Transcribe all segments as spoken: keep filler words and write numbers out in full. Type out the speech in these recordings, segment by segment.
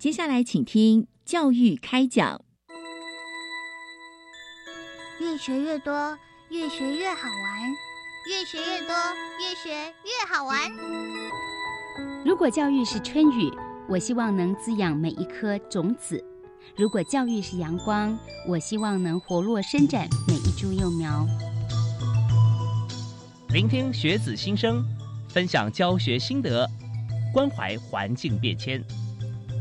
接下来请听教育开讲。越学越多，越学越好玩，越学越多，越学越好玩。如果教育是春雨，我希望能滋养每一颗种子；如果教育是阳光，我希望能活络伸展每一株幼苗。聆听学子心声，分享教学心得，关怀环境变迁，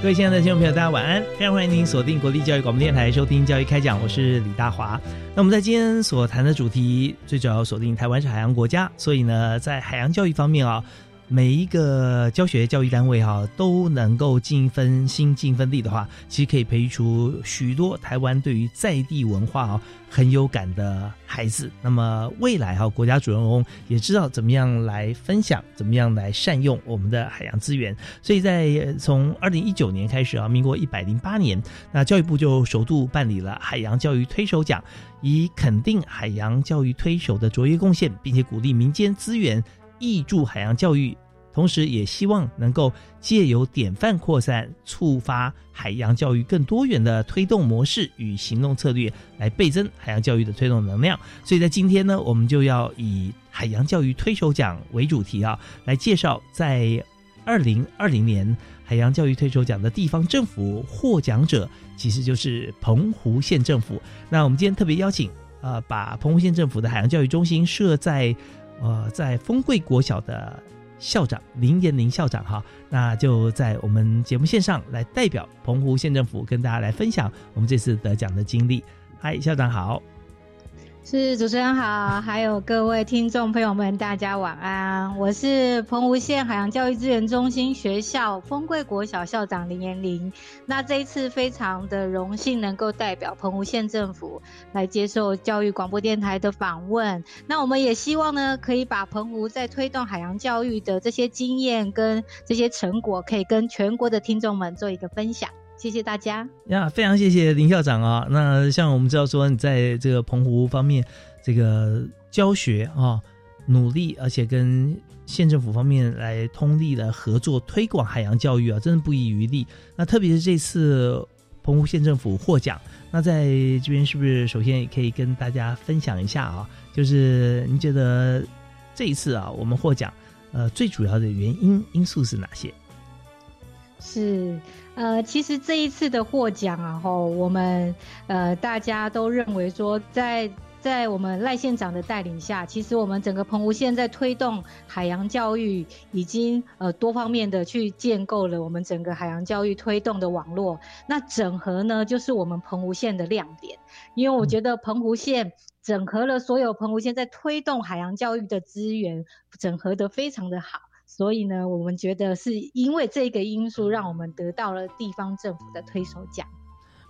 各位亲爱的听众朋友，大家晚安！非常欢迎您锁定国立教育广播电台收听教育开讲，我是李大华。那我们在今天所谈的主题，最主要锁定台湾是海洋国家，所以呢，在海洋教育方面啊、哦，每一个教学教育单位啊、哦，都能够尽一分心、尽一分力的话，其实可以培育出许多台湾对于在地文化啊、哦、很有感的孩子。那么未来啊、哦，国家主人翁也知道怎么样来分享，怎么样来善用我们的海洋资源。所以在从二零一九年开始啊，民国一百零八年，那教育部就首度办理了海洋教育推手奖，以肯定海洋教育推手的卓越贡献，并且鼓励民间资源挹注海洋教育，同时也希望能够借由典范扩散，触发海洋教育更多元的推动模式与行动策略，来倍增海洋教育的推动能量。所以在今天呢，我们就要以海洋教育推手奖为主题啊，来介绍在二零二零年海洋教育推手奖的地方政府获奖者，其实就是澎湖县政府。那我们今天特别邀请呃，把澎湖县政府的海洋教育中心设在呃，在丰贵国小的校长林延龄校长哈，那就在我们节目线上来代表澎湖县政府跟大家来分享我们这次得奖的经历。嗨，校长好。是，主持人好，还有各位听众朋友们，大家晚安。我是澎湖县海洋教育资源中心学校丰贵国小校长林延龄。那这一次非常的荣幸能够代表澎湖县政府来接受教育广播电台的访问。那我们也希望呢，可以把澎湖在推动海洋教育的这些经验跟这些成果，可以跟全国的听众们做一个分享。谢谢大家呀，非常谢谢林校长啊。那像我们知道说，你在这个澎湖方面，这个教学啊，努力，而且跟县政府方面来通力的合作推广海洋教育啊，真的不遗余力。那特别是这次澎湖县政府获奖，那在这边是不是首先也可以跟大家分享一下啊？就是您觉得这一次啊，我们获奖，呃，最主要的原因因素是哪些？是，呃，其实这一次的获奖啊，吼，我们呃大家都认为说在，在在我们赖县长的带领下，其实我们整个澎湖县在推动海洋教育，已经呃多方面的去建构了我们整个海洋教育推动的网络。那整合呢，就是我们澎湖县的亮点，因为我觉得澎湖县整合了所有澎湖县在推动海洋教育的资源，整合得非常的好。所以呢，我们觉得是因为这个因素，让我们得到了地方政府的推手奖。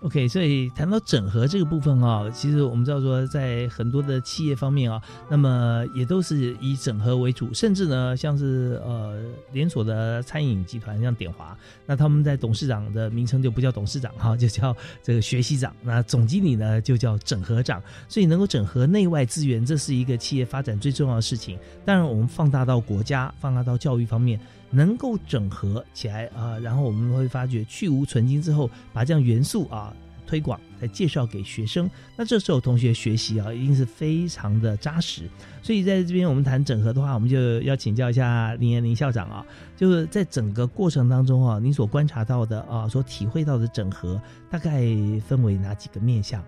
OK， 所以谈到整合这个部分哦，其实我们知道说在很多的企业方面哦，那么也都是以整合为主，甚至呢像是呃连锁的餐饮集团，像典华，那他们在董事长的名称就不叫董事长哈、哦，就叫这个学习长，那总经理呢就叫整合长。所以能够整合内外资源，这是一个企业发展最重要的事情。当然我们放大到国家，放大到教育方面，能够整合起来啊、呃，然后我们会发觉去无存精之后，把这样元素啊推广，再介绍给学生。那这时候同学学习啊，一定是非常的扎实。所以在这边我们谈整合的话，我们就要请教一下林延龄校长啊，就是在整个过程当中啊，您所观察到的啊，所体会到的整合，大概分为哪几个面向？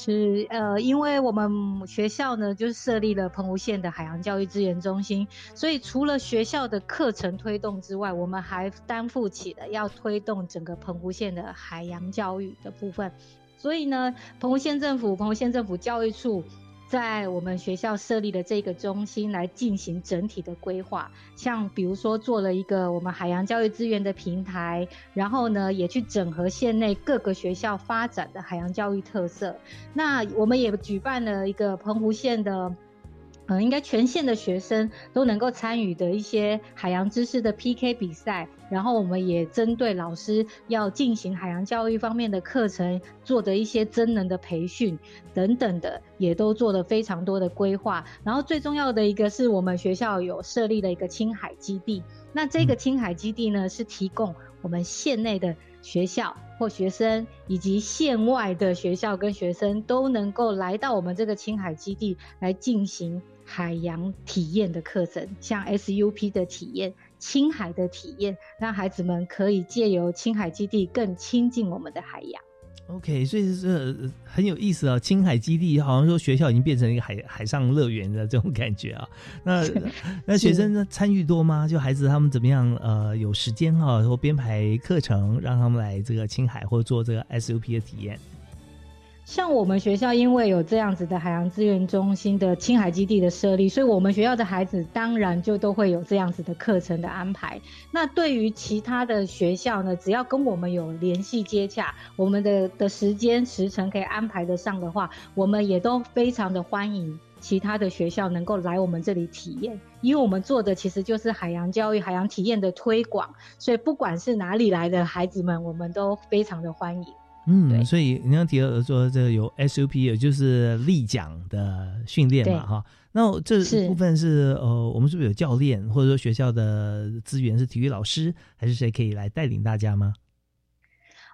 是呃，因为我们学校呢，就是设立了澎湖县的海洋教育资源中心，所以除了学校的课程推动之外，我们还担负起了要推动整个澎湖县的海洋教育的部分。所以呢，澎湖县政府、澎湖县政府教育处在我们学校设立的这个中心来进行整体的规划，像比如说做了一个我们海洋教育资源的平台，然后呢也去整合县内各个学校发展的海洋教育特色。那我们也举办了一个澎湖县的呃，应该全县的学生都能够参与的一些海洋知识的 P K 比赛，然后我们也针对老师要进行海洋教育方面的课程做的一些增能的培训等等的，也都做了非常多的规划。然后最重要的一个是我们学校有设立了一个青海基地，那这个青海基地呢是提供我们县内的学校或学生以及县外的学校跟学生都能够来到我们这个青海基地来进行海洋体验的课程，像 S U P 的体验、青海的体验，让孩子们可以借由青海基地更亲近我们的海洋。 OK， 所以这很有意思啊、哦！青海基地好像说学校已经变成一个 海, 海上乐园的这种感觉啊。那那学生参与多吗？就孩子他们怎么样？呃，有时间哈、啊，或编排课程让他们来这个青海或做这个 S U P 的体验。像我们学校因为有这样子的海洋资源中心的青海基地的设立，所以我们学校的孩子当然就都会有这样子的课程的安排。那对于其他的学校呢，只要跟我们有联系接洽，我们的的时间时程可以安排得上的话，我们也都非常的欢迎其他的学校能够来我们这里体验，因为我们做的其实就是海洋教育、海洋体验的推广，所以不管是哪里来的孩子们，我们都非常的欢迎。嗯，所以你刚提到说这有 S U P， 也就是立桨的训练嘛，哈。那这部分 是, 是呃，我们是不是有教练，或者说学校的资源是体育老师，还是谁可以来带领大家吗？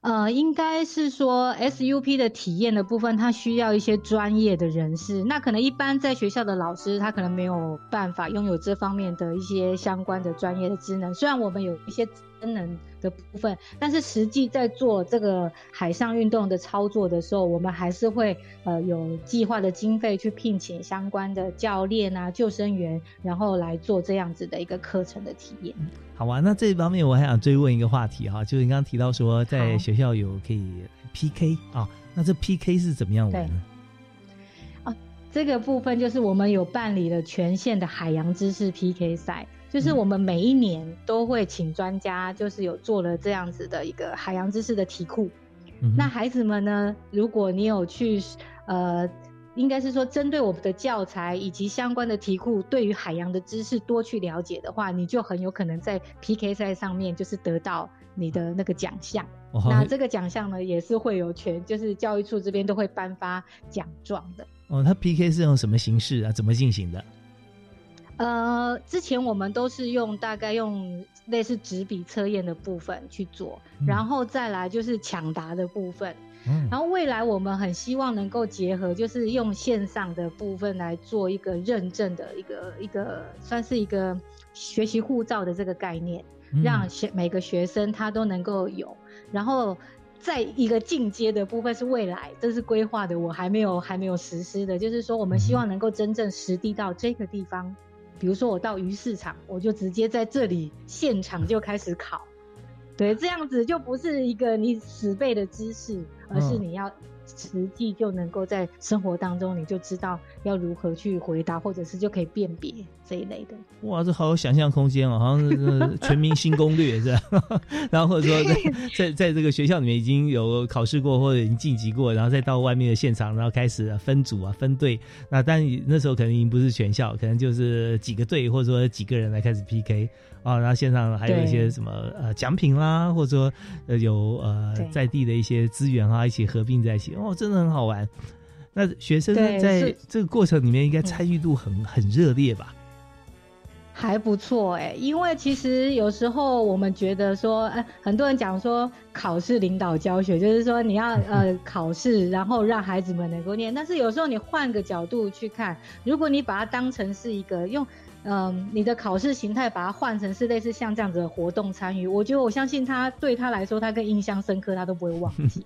呃，应该是说 S U P 的体验的部分，它需要一些专业的人士。那可能一般在学校的老师，他可能没有办法拥有这方面的一些相关的专业的职能。虽然我们有一些职能的部分，但是实际在做这个海上运动的操作的时候，我们还是会呃有计划的经费去聘请相关的教练啊、救生员，然后来做这样子的一个课程的体验。好啊，那这方面我还想追问一个话题哈，就是你刚刚提到说在学校有可以 P K 啊，那这 P K 是怎么样玩呢？啊，这个部分就是我们有办理了全县的海洋知识 P K 赛，就是我们每一年都会请专家，就是有做了这样子的一个海洋知识的题库。嗯、那孩子们呢，如果你有去呃。应该是说针对我们的教材以及相关的题库，对于海洋的知识多去了解的话，你就很有可能在 P K 赛上面就是得到你的那个奖项。哦、那这个奖项呢也是会有权，就是教育处这边都会颁发奖状的。哦，它 P K 是用什么形式啊？怎么进行的？呃，之前我们都是用大概用类似纸笔测验的部分去做，嗯、然后再来就是抢答的部分。然后未来我们很希望能够结合，就是用线上的部分来做一个认证的一个一个算是一个学习护照的这个概念，让学每个学生他都能够有。然后在一个进阶的部分是未来，这是规划的，我还没有还没有实施的，就是说我们希望能够真正实地到这个地方，比如说我到鱼市场，我就直接在这里现场就开始考。对，这样子就不是一个你死背的知识，而是你要实际就能够在生活当中你就知道要如何去回答，或者是就可以辨别这一类的。哇，这好有想象空间哦，好像是全民新攻略是吧？然后或者说在在这个学校里面已经有考试过，或者已经晋级过，然后再到外面的现场，然后开始分组啊、分队。那但那时候可能已经不是全校，可能就是几个队或者说几个人来开始 P K。啊、哦，然后线上还有一些什么呃奖品啦，或者说呃有呃在地的一些资源啊，一起合并在一起，哦，真的很好玩。那学生在这个过程里面应该参与度很、嗯、很热烈吧？还不错哎、欸，因为其实有时候我们觉得说，呃、很多人讲说考试领导教学，就是说你要呃考试，然后让孩子们能够念。但是有时候你换个角度去看，如果你把它当成是一个用。嗯，你的考试形态把它换成是类似像这样子的活动参与，我觉得我相信他对他来说，他更印象深刻，他都不会忘记。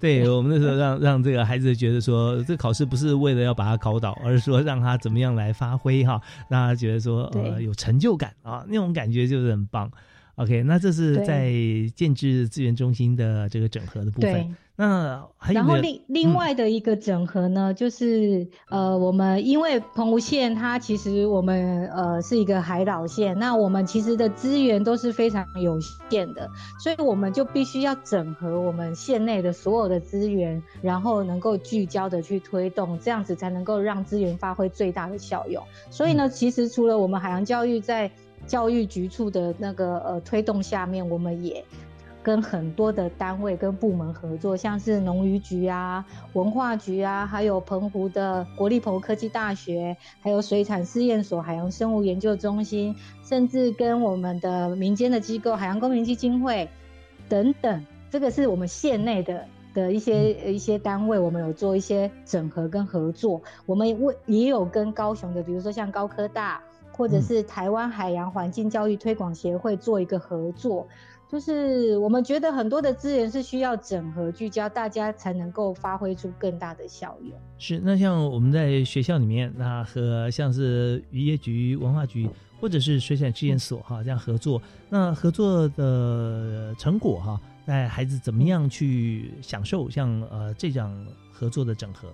对，我们那时候让让这个孩子觉得说，这考试不是为了要把他考倒，而是说让他怎么样来发挥哈，让他觉得说呃有成就感啊，那种感觉就是很棒。OK， 那这是在建制资源中心的这个整合的部分。那还有然后另另外的一个整合呢，嗯、就是呃，我们因为澎湖县它其实我们呃是一个海岛县，那我们其实的资源都是非常有限的，所以我们就必须要整合我们县内的所有的资源，然后能够聚焦的去推动，这样子才能够让资源发挥最大的效用。所以呢，其实除了我们海洋教育在教育局处的那个呃推动下面，我们也跟很多的单位跟部门合作，像是农渔局啊、文化局啊，还有澎湖的国立澎湖科技大学，还有水产试验所、海洋生物研究中心，甚至跟我们的民间的机构海洋公民基金会等等，这个是我们县内的的一些一些单位，我们有做一些整合跟合作。我们也有跟高雄的，比如说像高科大或者是台湾海洋环境教育推广协会做一个合作，就是我们觉得很多的资源是需要整合聚焦，大家才能够发挥出更大的效用。是，那像我们在学校里面，那和像是渔业局、文化局或者是水产试验所哈这样合作，那合作的成果哈，带孩子怎么样去享受像呃这样合作的整合？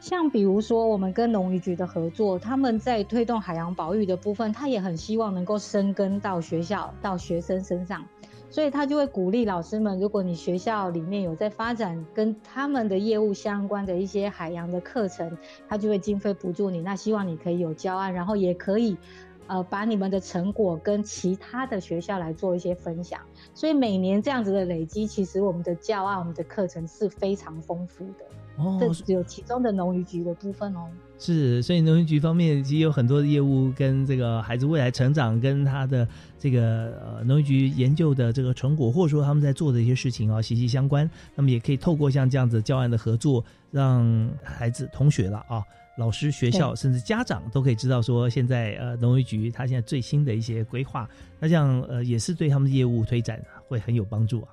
像比如说我们跟农渔局的合作，他们在推动海洋保育的部分，他也很希望能够深耕到学校到学生身上，所以他就会鼓励老师们，如果你学校里面有在发展跟他们的业务相关的一些海洋的课程，他就会经费补助你，那希望你可以有教案，然后也可以呃，把你们的成果跟其他的学校来做一些分享，所以每年这样子的累积，其实我们的教案、我们的课程是非常丰富的。哦，这只有其中的农渔局的部分哦。是，所以农渔局方面其实有很多的业务跟这个孩子未来成长跟他的这个呃农渔局研究的这个成果，或者说他们在做的一些事情啊、哦，息息相关。那么也可以透过像这样子教案的合作，让孩子同学了啊。老师、学校甚至家长都可以知道说现在呃农渔局他现在最新的一些规划，那这样呃也是对他们的业务推展、啊、会很有帮助啊。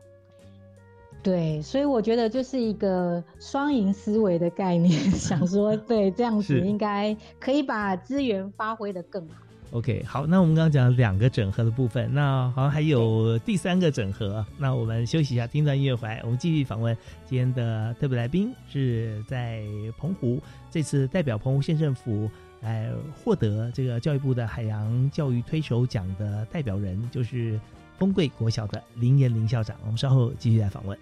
对，所以我觉得就是一个双赢思维的概念，想说对这样子应该可以把资源发挥得更好。OK， 好，那我们刚刚讲两个整合的部分，那好像还有第三个整合，那我们休息一下，听段音乐回来，我们继续访问今天的特别来宾，是在澎湖这次代表澎湖县政府来获得这个教育部的海洋教育推手奖的代表人，就是丰贵国小的林妍玲校长，我们稍后继续来访问。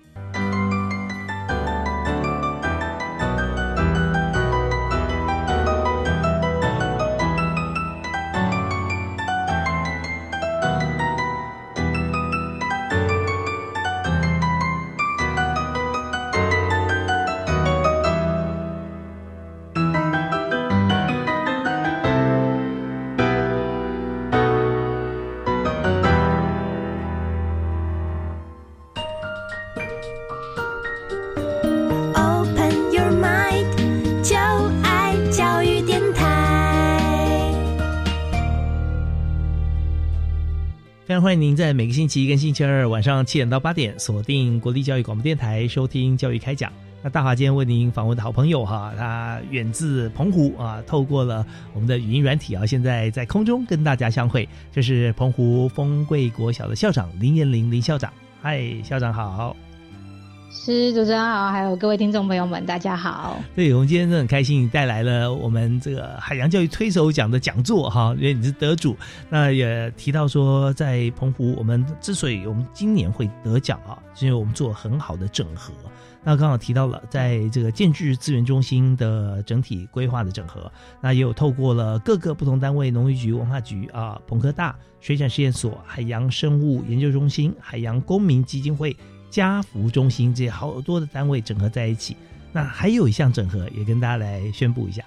欢迎您在每个星期一跟星期二晚上七点到八点锁定国立教育广播电台收听教育开讲。那大华今天为您访问的好朋友哈，他远自澎湖啊，透过了我们的语音软体啊，现在在空中跟大家相会，这是澎湖丰贵国小的校长林妍玲林校长。嗨，校长好。是，主持人好，还有各位听众朋友们大家好。对，我们今天真的很开心，你带来了我们这个海洋教育推手奖的讲座哈，因为你是得主，那也提到说在澎湖我们之所以我们今年会得奖啊，是因为我们做很好的整合，那刚好提到了在这个建制资源中心的整体规划的整合，那也有透过了各个不同单位，农渔局、文化局啊、澎科大、水产试验所、海洋生物研究中心、海洋公民基金会、家福中心，这好多的单位整合在一起。那还有一项整合也跟大家来宣布一下。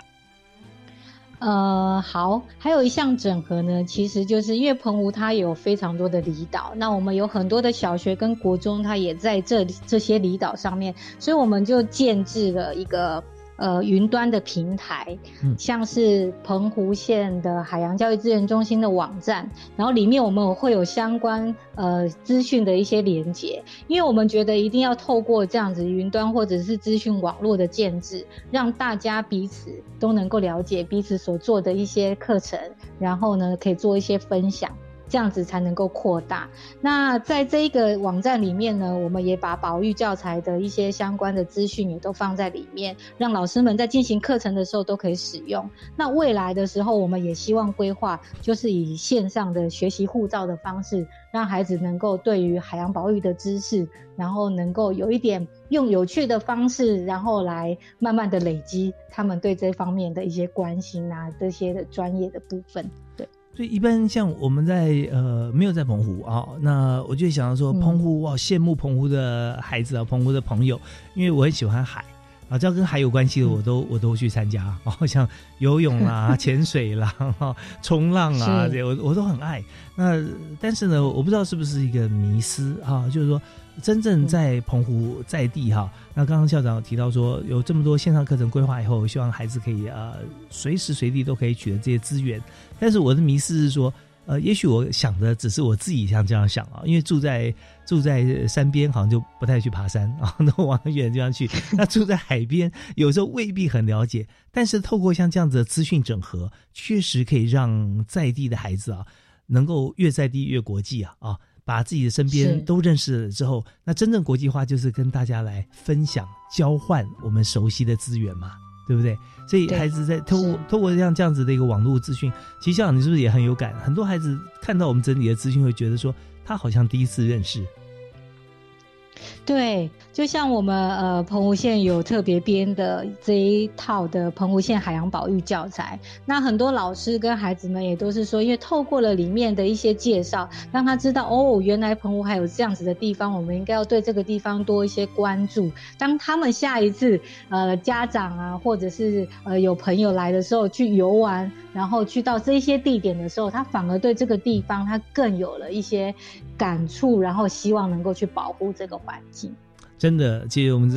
呃，好，还有一项整合呢，其实就是因为澎湖它有非常多的离岛，那我们有很多的小学跟国中它也在这这些离岛上面，所以我们就建置了一个呃云端的平台，像是澎湖县的海洋教育资源中心的网站，然后里面我们会有相关呃资讯的一些连结，因为我们觉得一定要透过这样子云端或者是资讯网络的建制，让大家彼此都能够了解彼此所做的一些课程，然后呢可以做一些分享，这样子才能够扩大。那在这个网站里面呢，我们也把保育教材的一些相关的资讯也都放在里面，让老师们在进行课程的时候都可以使用。那未来的时候，我们也希望规划就是以线上的学习护照的方式，让孩子能够对于海洋保育的知识，然后能够有一点用有趣的方式，然后来慢慢的累积他们对这方面的一些关心啊，这些的专业的部分。对，所以一般像我们在呃没有在澎湖啊、哦，那我就想到说澎湖，哇，羡慕澎湖的孩子啊，澎湖的朋友，因为我很喜欢海。啊，只要跟海有关系的，我都我都去参加，哦，像游泳啦、潜水啦、哦、冲浪啊，这我我都很爱。那但是呢，我不知道是不是一个迷思啊，就是说真正在澎湖在地哈、啊，那刚刚校长有提到说有这么多线上课程规划以后，希望孩子可以呃随时随地都可以取得这些资源。但是我的迷思是说，呃，也许我想的只是我自己像这样想啊，因为住在住在山边，好像就不太去爬山啊，都往远的地方去。那住在海边，有时候未必很了解，但是透过像这样子的资讯整合，确实可以让在地的孩子啊，能够越在地越国际啊啊，把自己的身边都认识了之后，那真正国际化就是跟大家来分享、交换我们熟悉的资源嘛。对不对？所以孩子在透过透过像这样子的一个网络资讯，其实校长你是不是也很有感？很多孩子看到我们整理的资讯，会觉得说他好像第一次认识。对，就像我们呃澎湖县有特别编的这一套的澎湖县海洋保育教材，那很多老师跟孩子们也都是说，因为透过了里面的一些介绍，让他知道哦，原来澎湖还有这样子的地方，我们应该要对这个地方多一些关注。当他们下一次呃家长啊，或者是呃有朋友来的时候去游玩，然后去到这些地点的时候，他反而对这个地方他更有了一些感触，然后希望能够去保护这个环境。真的，其实我们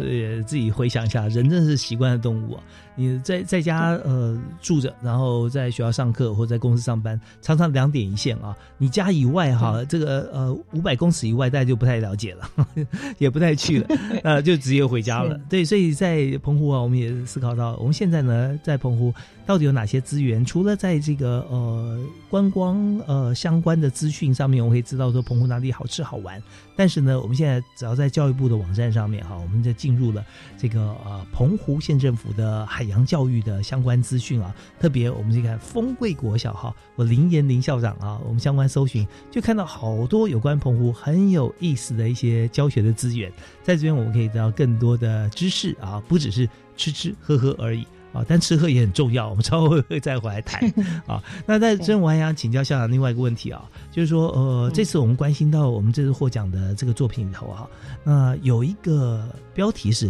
自己回想一下，人真是习惯的动物啊。你在在家呃住着，然后在学校上课或在公司上班，常常两点一线啊。你家以外哈、啊，这个呃五百公尺以外，大家就不太了解了，呵呵，也不太去了，呃，就直接回家了。对，所以在澎湖啊，我们也思考到，我们现在呢在澎湖到底有哪些资源？除了在这个呃观光呃相关的资讯上面，我们可以知道说澎湖哪里好吃好玩。但是呢，我们现在只要在教育部的网站上面哈，我们就进入了这个呃澎湖县政府的海洋教育的相关资讯啊，特别我们去看丰贵国小哈，我林延林校长啊，我们相关搜寻就看到好多有关澎湖很有意思的一些教学的资源，在这边我们可以得到更多的知识啊，不只是吃吃喝喝而已。啊，但吃喝也很重要，我们稍后会再回来谈啊。那在这，我还想请教校长另外一个问题啊，就是说，呃，这次我们关心到我们这次获奖的这个作品里头啊，那有一个标题是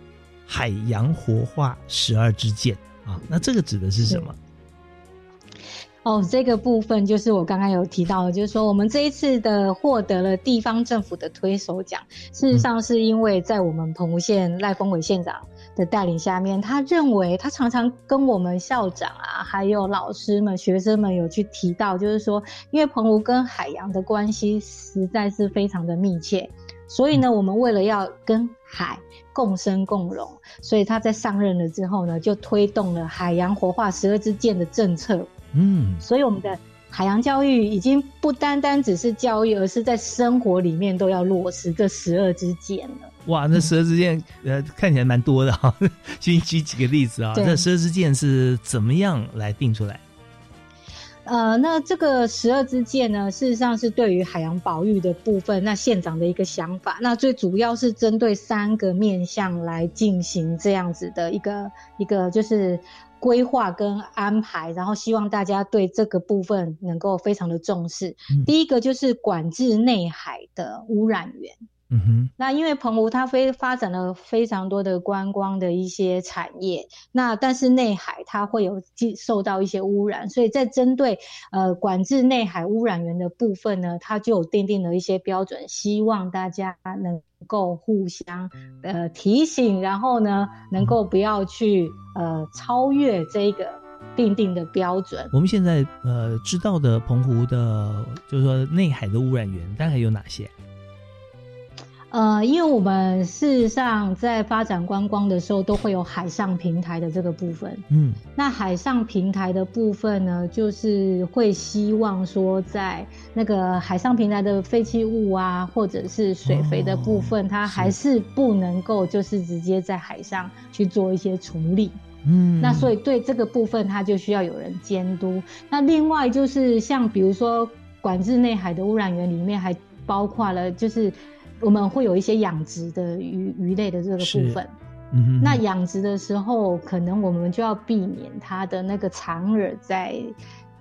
“海洋活化十二支箭”啊，那这个指的是什么？哦，这个部分就是我刚刚有提到的，就是说我们这一次的获得了地方政府的推手奖，事实上是因为在我们澎湖县赖峰伟县长的带领下面，他认为他常常跟我们校长啊，还有老师们、学生们有去提到，就是说，因为澎湖跟海洋的关系实在是非常的密切，所以呢，我们为了要跟海共生共荣，所以他在上任了之后呢，就推动了海洋活化十二支箭的政策。嗯，所以我们的海洋教育已经不单单只是教育，而是在生活里面都要落实这十二支箭了。哇，那十二支箭、嗯、呃看起来蛮多的哈、哦，举举几个例子啊、哦，这十二支箭是怎么样来定出来？呃，那这个十二支箭呢，事实上是对于海洋保育的部分，那县长的一个想法，那最主要是针对三个面向来进行这样子的一个一个就是规划跟安排，然后希望大家对这个部分能够非常的重视。嗯、第一个就是管制内海的污染源。嗯哼，那因为澎湖它非发展了非常多的观光的一些产业，那但是内海它会有受到一些污染，所以在针对呃管制内海污染源的部分呢，它就有奠定了一些标准，希望大家能够互相呃提醒，然后呢能够不要去呃超越这个定定的标准。我们现在呃知道的澎湖的就是说内海的污染源大概有哪些？呃，因为我们事实上在发展观光的时候，都会有海上平台的这个部分。嗯，那海上平台的部分呢，就是会希望说，在那个海上平台的废弃物啊，或者是水肥的部分，哦、它还是不能够就是直接在海上去做一些处理。嗯，那所以对这个部分，它就需要有人监督。那另外就是像比如说，管制内海的污染源里面还包括了就是。我们会有一些养殖的鱼鱼类的这个部分，嗯哼哼，那养殖的时候，可能我们就要避免它的那个残饵在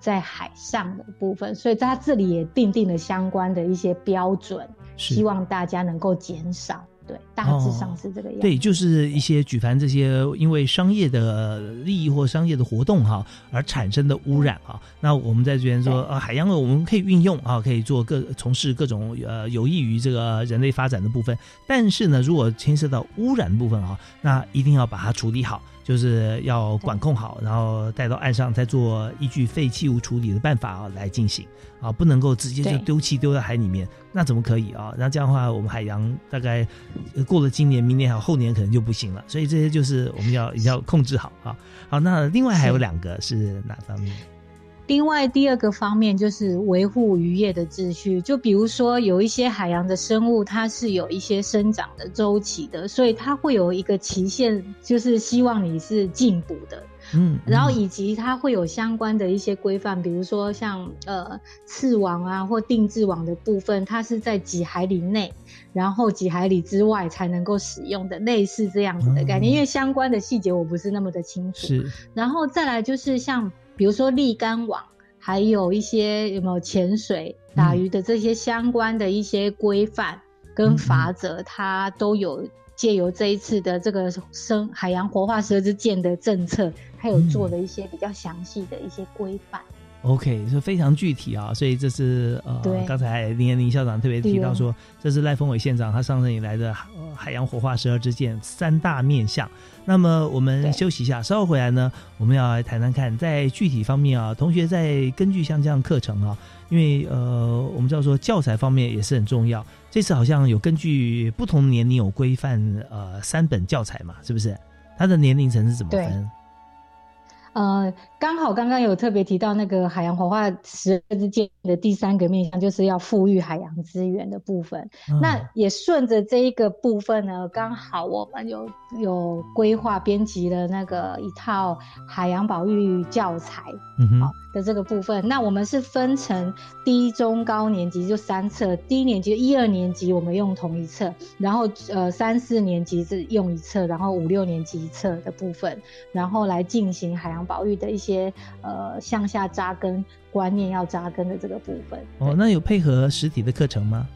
在海上的部分，所以它这里也订定了相关的一些标准，希望大家能够减少。对，大致上是这个样子、哦。对，就是一些举凡这些因为商业的利益或商业的活动哈、啊、而产生的污染啊，那我们在这边说啊，海洋我们可以运用啊，可以做各从事各种呃有益于这个人类发展的部分，但是呢，如果牵涉到污染部分啊，那一定要把它处理好。就是要管控好，然后带到岸上再做依据废弃物处理的办法、啊、来进行啊，不能够直接就丢弃丢到海里面，那怎么可以啊？那这样的话，我们海洋大概过了今年、明年还有后年可能就不行了，所以这些就是我们要要控制好啊。好，那另外还有两个是哪方面？另外第二个方面就是维护渔业的秩序，就比如说有一些海洋的生物，它是有一些生长的周期的，所以它会有一个期限，就是希望你是进补的。嗯，然后以及它会有相关的一些规范，比如说像呃刺网啊或定制网的部分，它是在几海里内，然后几海里之外才能够使用的，类似这样子的概念。嗯、因为相关的细节我不是那么的清楚。是，然后再来就是像。比如说沥竿网，还有一些有没有潜水打鱼的这些相关的一些规范跟法则，嗯、它都有借由这一次的这个生海洋活化十二支箭的政策，还有做了一些比较详细的一些规范。OK， 是非常具体啊，所以这是呃，刚才林彦麟校长特别提到说，这是赖峰伟县长他上任以来的海洋活化十二支箭三大面向。那么我们休息一下，稍后回来呢，我们要来谈谈看在具体方面啊，同学在根据像这样课程啊，因为呃，我们知道说教材方面也是很重要，这次好像有根据不同年龄有规范呃三本教材嘛，是不是？它的年龄层是怎么分？呃，刚好刚刚有特别提到那个海洋活化十二支箭的第三个面向，就是要富裕海洋资源的部分。嗯、那也顺着这一个部分呢，刚好我们有有规划编辑了那个一套海洋保育教材，嗯、好的这个部分。那我们是分成低中高年级就三册，第一年级一二年级我们用同一册，然后呃三四年级是用一册，然后五六年级一册的部分，然后来进行海洋保育的一些呃向下扎根观念要扎根的这个部分。哦，那有配合实体的课程吗？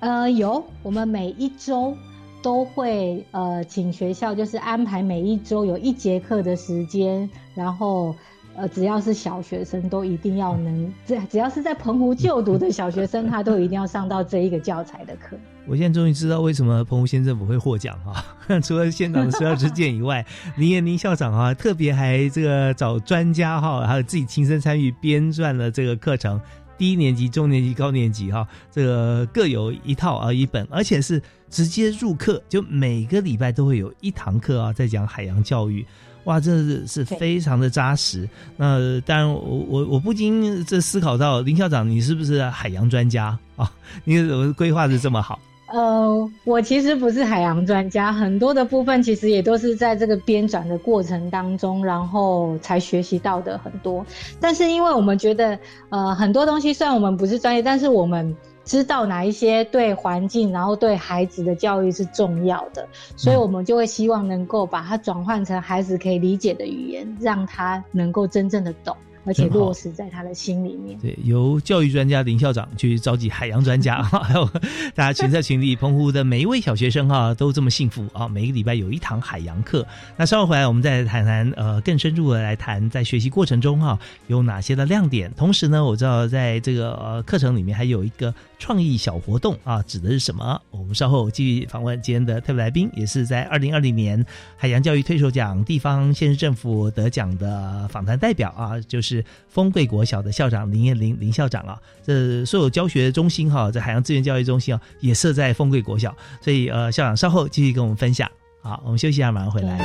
呃，有，我们每一周都会呃请学校就是安排每一周有一节课的时间，然后呃只要是小学生都一定要能，只要是在澎湖就读的小学生，他都一定要上到这一个教材的课。我现在终于知道为什么澎湖县政府会获奖啊！除了县长的十二支箭以外，林彦麟校长啊，特别还这个找专家哈、啊，还有自己亲身参与编撰了这个课程，低年级、中年级、高年级哈、啊，这个各有一套啊一本，而且是直接入课，就每个礼拜都会有一堂课啊，在讲海洋教育。哇，这是非常的扎实。那当然我，我我不禁这思考到，林校长，你是不是海洋专家啊？你怎么规划的这么好？呃，我其实不是海洋专家，很多的部分其实也都是在这个编纂的过程当中，然后才学习到的很多。但是因为我们觉得，呃，很多东西虽然我们不是专业，但是我们知道哪一些对环境，然后对孩子的教育是重要的，所以我们就会希望能够把它转换成孩子可以理解的语言，让他能够真正的懂。而且落实在他的心里面。对，由教育专家林校长去召集海洋专家，还有大家群策群力，澎湖的每一位小学生啊，都这么幸福啊！每个礼拜有一堂海洋课。那稍后回来，我们再谈谈呃更深入的来谈，在学习过程中哈、啊、有哪些的亮点。同时呢，我知道在这个呃课程里面还有一个创意小活动啊，指的是什么？我们稍后继续访问今天的特别来宾，也是在二零二零年海洋教育推手奖地方县市政府得奖的访谈代表啊，就是。就是丰贵国小的校长林彦霖林校长啊，这所有教学中心哈、啊，在海洋资源教育中心啊，也设在丰贵国小，所以呃，校长稍后继续跟我们分享。好，我们休息一下，马上回来。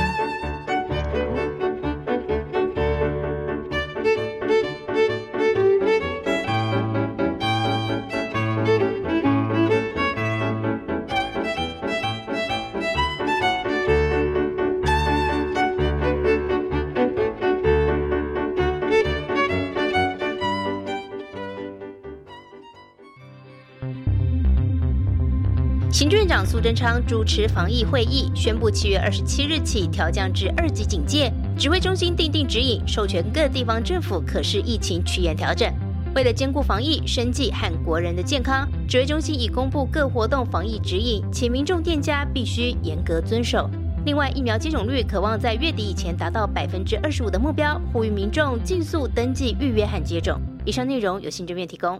行政院长苏贞昌主持防疫会议，宣布七月二十七日起调降至二级警戒，指挥中心订定指引，授权各地方政府可视疫情趋严调整。为了兼顾防疫、生计和国人的健康，指挥中心已公布各活动防疫指引，请民众店家必须严格遵守。另外，疫苗接种率可望在月底以前达到百分之二十五的目标，呼吁民众尽速登记预约和接种。以上内容由行政院提供。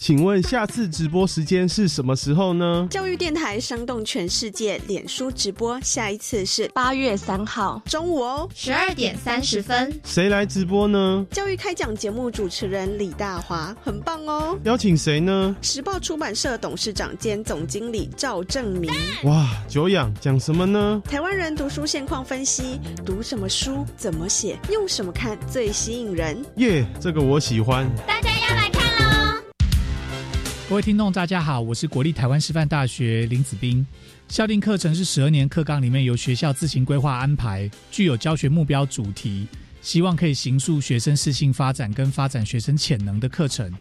请问下次直播时间是什么时候呢？教育电台伤动全世界脸书直播，下一次是八月三号中午哦，十二点三十分。谁来直播呢？教育开讲节目主持人李大华，很棒哦。邀请谁呢？时报出版社董事长兼总经理赵正明。哇，久仰，讲什么呢？台湾人读书现况分析，读什么书，怎么写，用什么看最吸引人。耶、yeah, 这个我喜欢，大家要来看。各位听众大家好，我是国立台湾师范大学林子彬。校定课程是十二年课纲里面由学校自行规划安排，具有教学目标主题，希望可以形塑学生适性发展跟发展学生潜能的课程。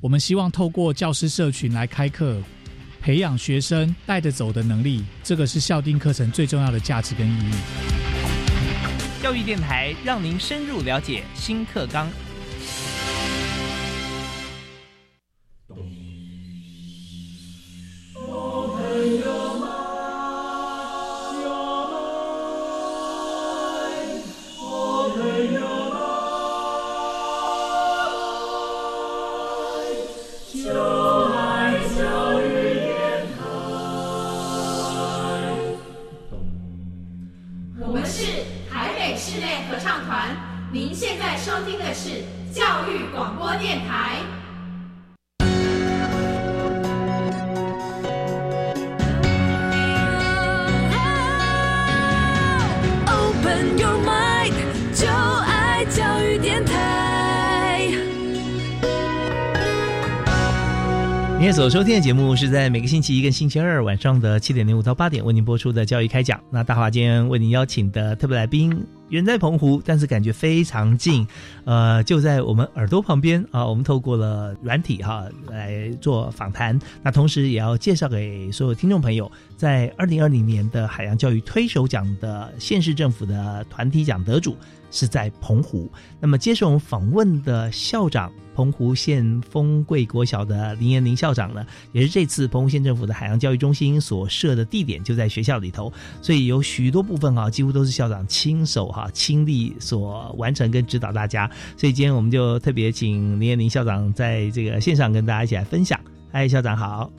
我们希望透过教师社群来开课，培养学生带着走的能力，这个是校定课程最重要的价值跟意义。教育电台让您深入了解新课纲。今天所收听的节目是在每个星期一跟星期二晚上的七点零五到八点为您播出的教育开讲。那大华今天为您邀请的特别来宾远在澎湖，但是感觉非常近，呃，就在我们耳朵旁边啊。我们透过了软体哈、啊、来做访谈，那同时也要介绍给所有听众朋友，在二零二零年的海洋教育推手奖的县市政府的团体奖得主是在澎湖。那么接受我们访问的校长，澎湖县丰贵国小的林彦霖校长呢，也是这次澎湖县政府的海洋教育中心所设的地点就在学校里头，所以有许多部分啊，几乎都是校长亲手哈、啊、亲力所完成跟指导大家。所以今天我们就特别请林彦霖校长在这个线上跟大家一起来分享。嗨，校长好。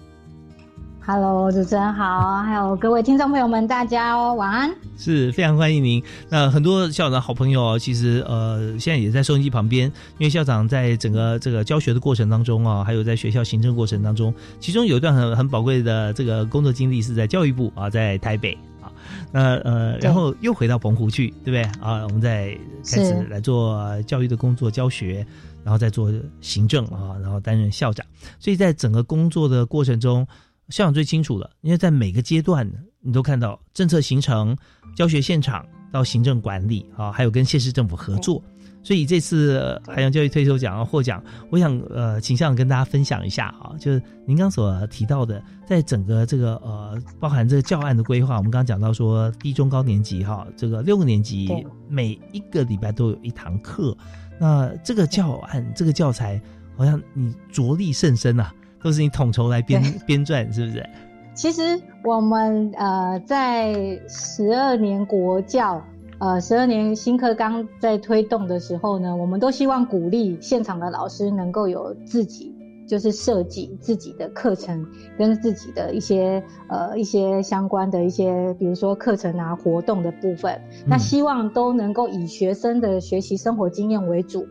Hello， 主持人好，还有各位听众朋友们，大家哦，晚安。是，非常欢迎您。那很多校长好朋友哦，其实呃，现在也在收音机旁边，因为校长在整个这个教学的过程当中啊、哦，还有在学校行政过程当中，其中有一段很很宝贵的这个工作经历是在教育部啊，在台北啊，那呃，然后又回到澎湖去，对不对啊？我们再开始来做教育的工作，教学。然后再做行政啊，然后担任校长，所以在整个工作的过程中，校长最清楚了，因为在每个阶段你都看到政策形成、教学现场到行政管理啊，还有跟县市政府合作。所以这次海洋教育推手奖啊获奖，我想呃，请校长跟大家分享一下啊，就是您刚所提到的，在整个这个呃，包含这个教案的规划，我们刚刚讲到说低中高年级哈、啊，这个六个年级每一个礼拜都有一堂课。那这个教案这个教材好像你着力甚深啊，都是你统筹来编编撰，是不是？其实我们呃在十二年国教呃十二年新课纲在推动的时候呢，我们都希望鼓励现场的老师能够有自己就是设计自己的课程跟自己的一些呃一些相关的一些比如说课程啊活动的部分、嗯、那希望都能够以学生的学习生活经验为主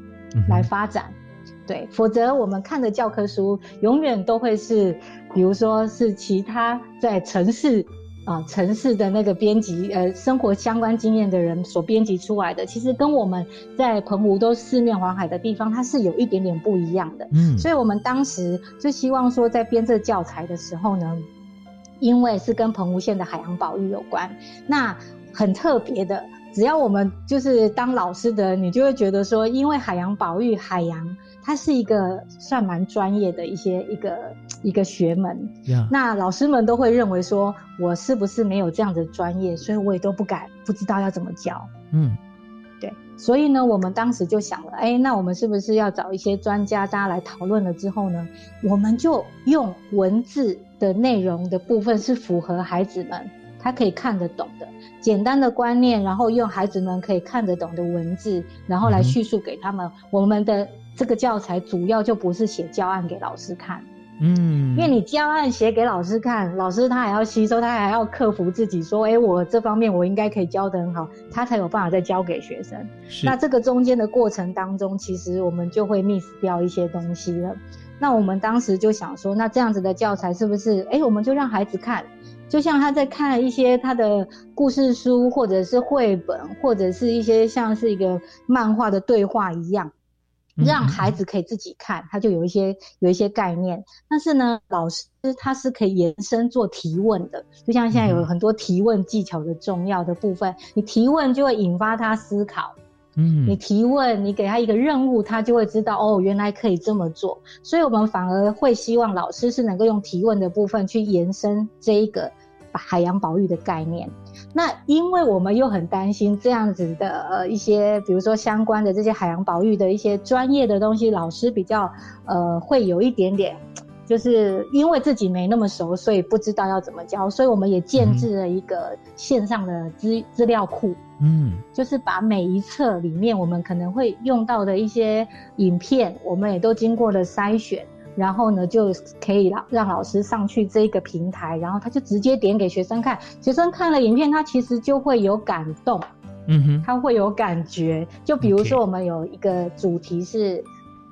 来发展、嗯、对，否则我们看的教科书永远都会是比如说是其他在城市啊、呃，城市的那个编辑，呃，生活相关经验的人所编辑出来的，其实跟我们在澎湖都四面环海的地方，它是有一点点不一样的。嗯，所以我们当时就希望说，在编这教材的时候呢，因为是跟澎湖县的海洋保育有关，那很特别的，只要我们就是当老师的，你就会觉得说，因为海洋保育，海洋。它是一个算蛮专业的一些一个一个学门， yeah. 那老师们都会认为说，我是不是没有这样的专业，所以我也都不敢，不知道要怎么教。嗯，对，所以呢，我们当时就想了，哎，那我们是不是要找一些专家，大家来讨论了之后呢，我们就用文字的内容的部分是符合孩子们他可以看得懂的简单的观念，然后用孩子们可以看得懂的文字，然后来叙述给他们、嗯、我们的。这个教材主要就不是写教案给老师看，嗯，因为你教案写给老师看，老师他还要吸收，他还要克服自己说，哎，我这方面我应该可以教得很好，他才有办法再教给学生。那这个中间的过程当中，其实我们就会 miss 掉一些东西了。那我们当时就想说，那这样子的教材是不是，哎，我们就让孩子看。就像他在看一些他的故事书，或者是绘本，或者是一些像是一个漫画的对话一样。让孩子可以自己看，他就有一些有一些概念。但是呢，老师他是可以延伸做提问的，就像现在有很多提问技巧的重要的部分，你提问就会引发他思考。嗯，你提问，你给他一个任务，他就会知道哦，原来可以这么做。所以我们反而会希望老师是能够用提问的部分去延伸这一个海洋保育的概念。那因为我们又很担心这样子的呃一些比如说相关的这些海洋保育的一些专业的东西，老师比较呃会有一点点就是因为自己没那么熟，所以不知道要怎么教，所以我们也建置了一个线上的资资料库，嗯，就是把每一册里面我们可能会用到的一些影片，我们也都经过了筛选，然后呢就可以让老师上去这个平台，然后他就直接点给学生看，学生看了影片，他其实就会有感动，嗯哼，他会有感觉。就比如说我们有一个主题是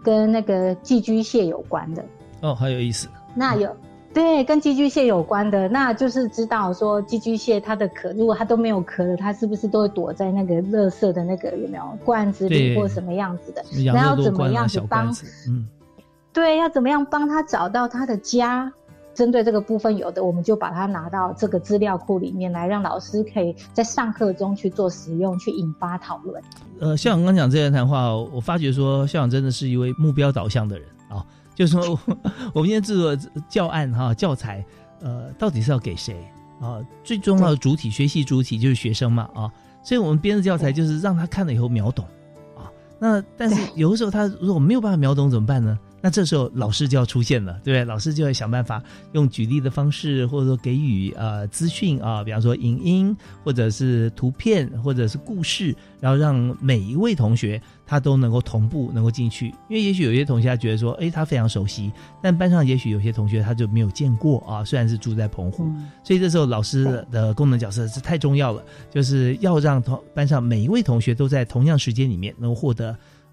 跟那个寄居蟹有关的哦，很有意思。那有、嗯、对，跟寄居蟹有关的，那就是知道说寄居蟹它的壳，如果它都没有壳的，它是不是都会躲在那个垃圾的那个有没有罐子里或什么样子的，然后怎么样子帮、啊、嗯对，要怎么样帮他找到他的家？针对这个部分，有的我们就把它拿到这个资料库里面来，让老师可以在上课中去做使用，去引发讨论。呃，校长刚讲这段谈话，我发觉说校长真的是一位目标导向的人啊、哦，就是说我们今天制作教案哈、啊、教材，呃，到底是要给谁啊？最重要的主体，学习主体就是学生嘛啊，所以我们编的教材就是让他看了以后秒懂啊。那但是有的时候他如果没有办法秒懂怎么办呢？那这时候老师就要出现了，对不对？老师就要想办法用举例的方式，或者说给予呃资讯啊、呃，比方说影音，或者是图片，或者是故事，然后让每一位同学他都能够同步能够进去。因为也许有些同学他觉得说，哎，他非常熟悉，但班上也许有些同学他就没有见过啊，虽然是住在澎湖，嗯、所以这时候老师的功能角色是太重要了，就是要让同班上每一位同学都在同样时间里面能够获得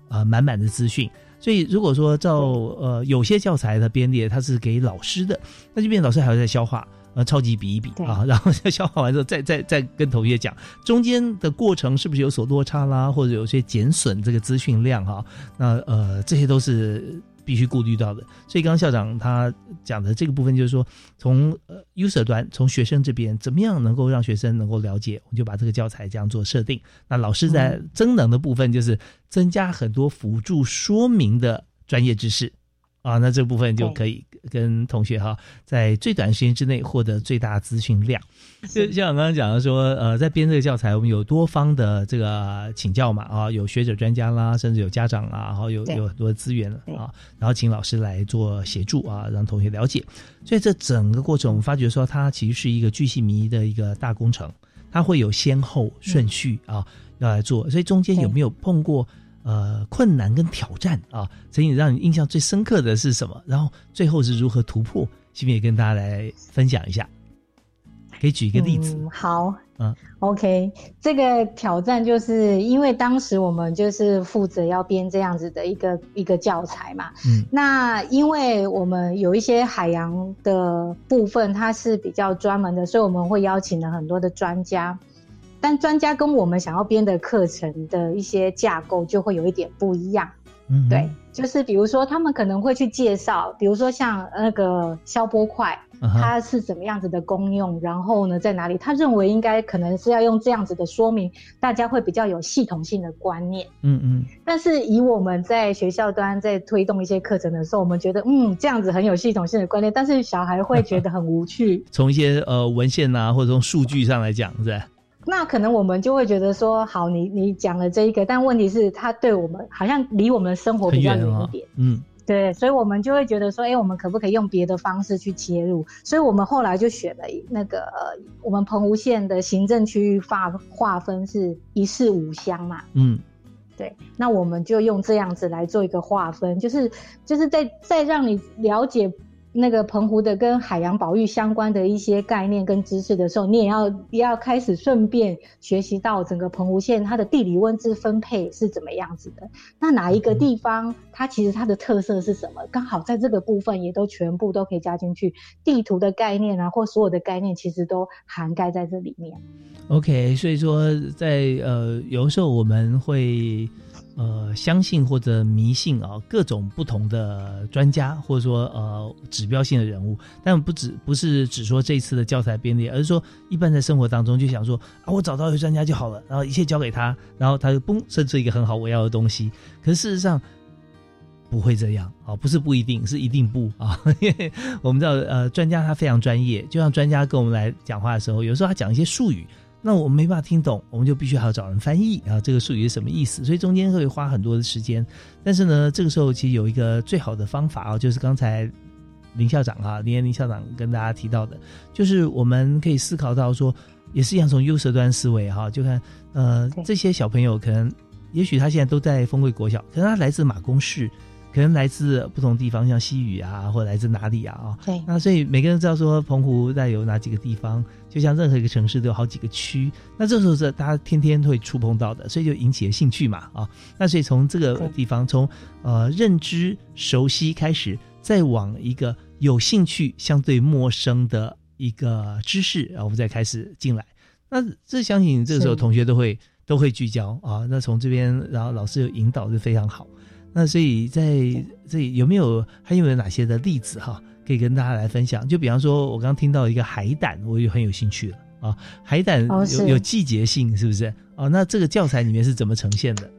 呃满满的资讯。所以如果说照呃有些教材的编列它是给老师的，那就变成老师还要再消化，呃超级比一比啊，然后消化完之后再再再跟同学讲，中间的过程是不是有所落差啦，或者有些减损这个资讯量哈、啊，那呃这些都是必须顾虑到的。所以刚刚校长他讲的这个部分就是说，从呃 user 端，从学生这边怎么样能够让学生能够了解，我们就把这个教材这样做设定。那老师在增能的部分就是增加很多辅助说明的专业知识啊，那这部分就可以跟同学哈，在最短时间之内获得最大资讯量。就像我刚刚讲的说，呃，在编这个教材，我们有多方的这个请教嘛，啊，有学者专家啦，甚至有家长啊，然后有有很多资源啊，然后请老师来做协助啊，让同学了解。所以这整个过程，我们发觉说，它其实是一个巨细靡遗的一个大工程，它会有先后顺序啊要来做。所以中间有没有碰过？呃困难跟挑战啊，曾经让你印象最深刻的是什么？然后最后是如何突破？希汾也跟大家来分享一下，可以举一个例子。嗯、好，嗯 ，OK， 这个挑战就是因为当时我们就是负责要编这样子的一个一个教材嘛，嗯，那因为我们有一些海洋的部分它是比较专门的，所以我们会邀请了很多的专家。但专家跟我们想要编的课程的一些架构就会有一点不一样，嗯，对，就是比如说他们可能会去介绍，比如说像那个消波块，啊，它是怎么样子的功用，然后呢在哪里，他认为应该可能是要用这样子的说明，大家会比较有系统性的观念，嗯嗯。但是以我们在学校端在推动一些课程的时候，我们觉得嗯这样子很有系统性的观念，但是小孩会觉得很无趣。从一些呃文献啊或者从数据上来讲，是吧？那可能我们就会觉得说，好，你你讲了这一个，但问题是它对我们好像离我们的生活比较远一点，嗯，对，所以我们就会觉得说，哎，我们可不可以用别的方式去切入？所以我们后来就选了那个、呃、我们澎湖县的行政区域划划分是一市五乡嘛，嗯，对，那我们就用这样子来做一个划分，就是就是在在让你了解那个澎湖的跟海洋保育相关的一些概念跟知识的时候，你也要也要开始顺便学习到整个澎湖县它的地理位置分配是怎么样子的，那哪一个地方它其实它的特色是什么，刚好在这个部分也都全部都可以加进去，地图的概念啊或所有的概念其实都涵盖在这里面。 OK， 所以说在呃有的时候我们会呃，相信或者迷信啊，各种不同的专家，或者说呃指标性的人物，但不只不是只说这一次的教材编列，而是说一般在生活当中就想说啊，我找到一个专家就好了，然后一切交给他，然后他就嘣生出一个很好我要的东西。可是事实上不会这样啊，不是不一定，是一定不啊，因为我们知道呃专家他非常专业，就像专家跟我们来讲话的时候，有时候他讲一些术语。那我们没办法听懂，我们就必须还要找人翻译啊，这个术语是什么意思？所以中间会花很多的时间。但是呢，这个时候其实有一个最好的方法啊，就是刚才林校长啊，林彦霖校长跟大家提到的，就是我们可以思考到说，也是一样从优势端思维哈，啊，就看呃这些小朋友可能，也许他现在都在丰贵国小，可能他来自马公市。可能来自不同地方，像西屿啊，或者来自哪里啊，哦，对。那所以每个人知道说澎湖在有哪几个地方，就像任何一个城市都有好几个区。那这时候是大家天天会触碰到的，所以就引起了兴趣嘛啊，哦。那所以从这个地方，从呃认知熟悉开始，再往一个有兴趣相对陌生的一个知识，然后我们再开始进来。那这相信这个时候同学都会都会聚焦啊，哦。那从这边，然后老师有引导是非常好。那所以在这里有没有还有没有哪些的例子哈，可以跟大家来分享？就比方说，我刚刚听到一个海胆，我就很有兴趣了啊。海胆有，哦，有季节性，是不是？哦，那这个教材里面是怎么呈现的？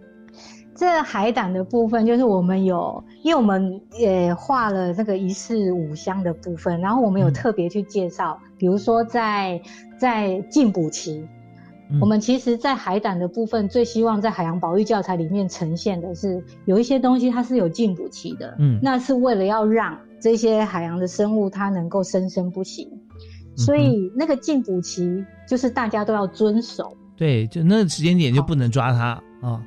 这海胆的部分就是我们有，因为我们也画了这个一市五乡的部分，然后我们有特别去介绍，嗯，比如说在在禁捕期。我们其实在海胆的部分最希望在海洋保育教材里面呈现的是有一些东西它是有禁捕期的，嗯，那是为了要让这些海洋的生物它能够生生不息，所以那个禁捕期就是大家都要遵守，嗯，对，就那个时间点就不能抓它，哦，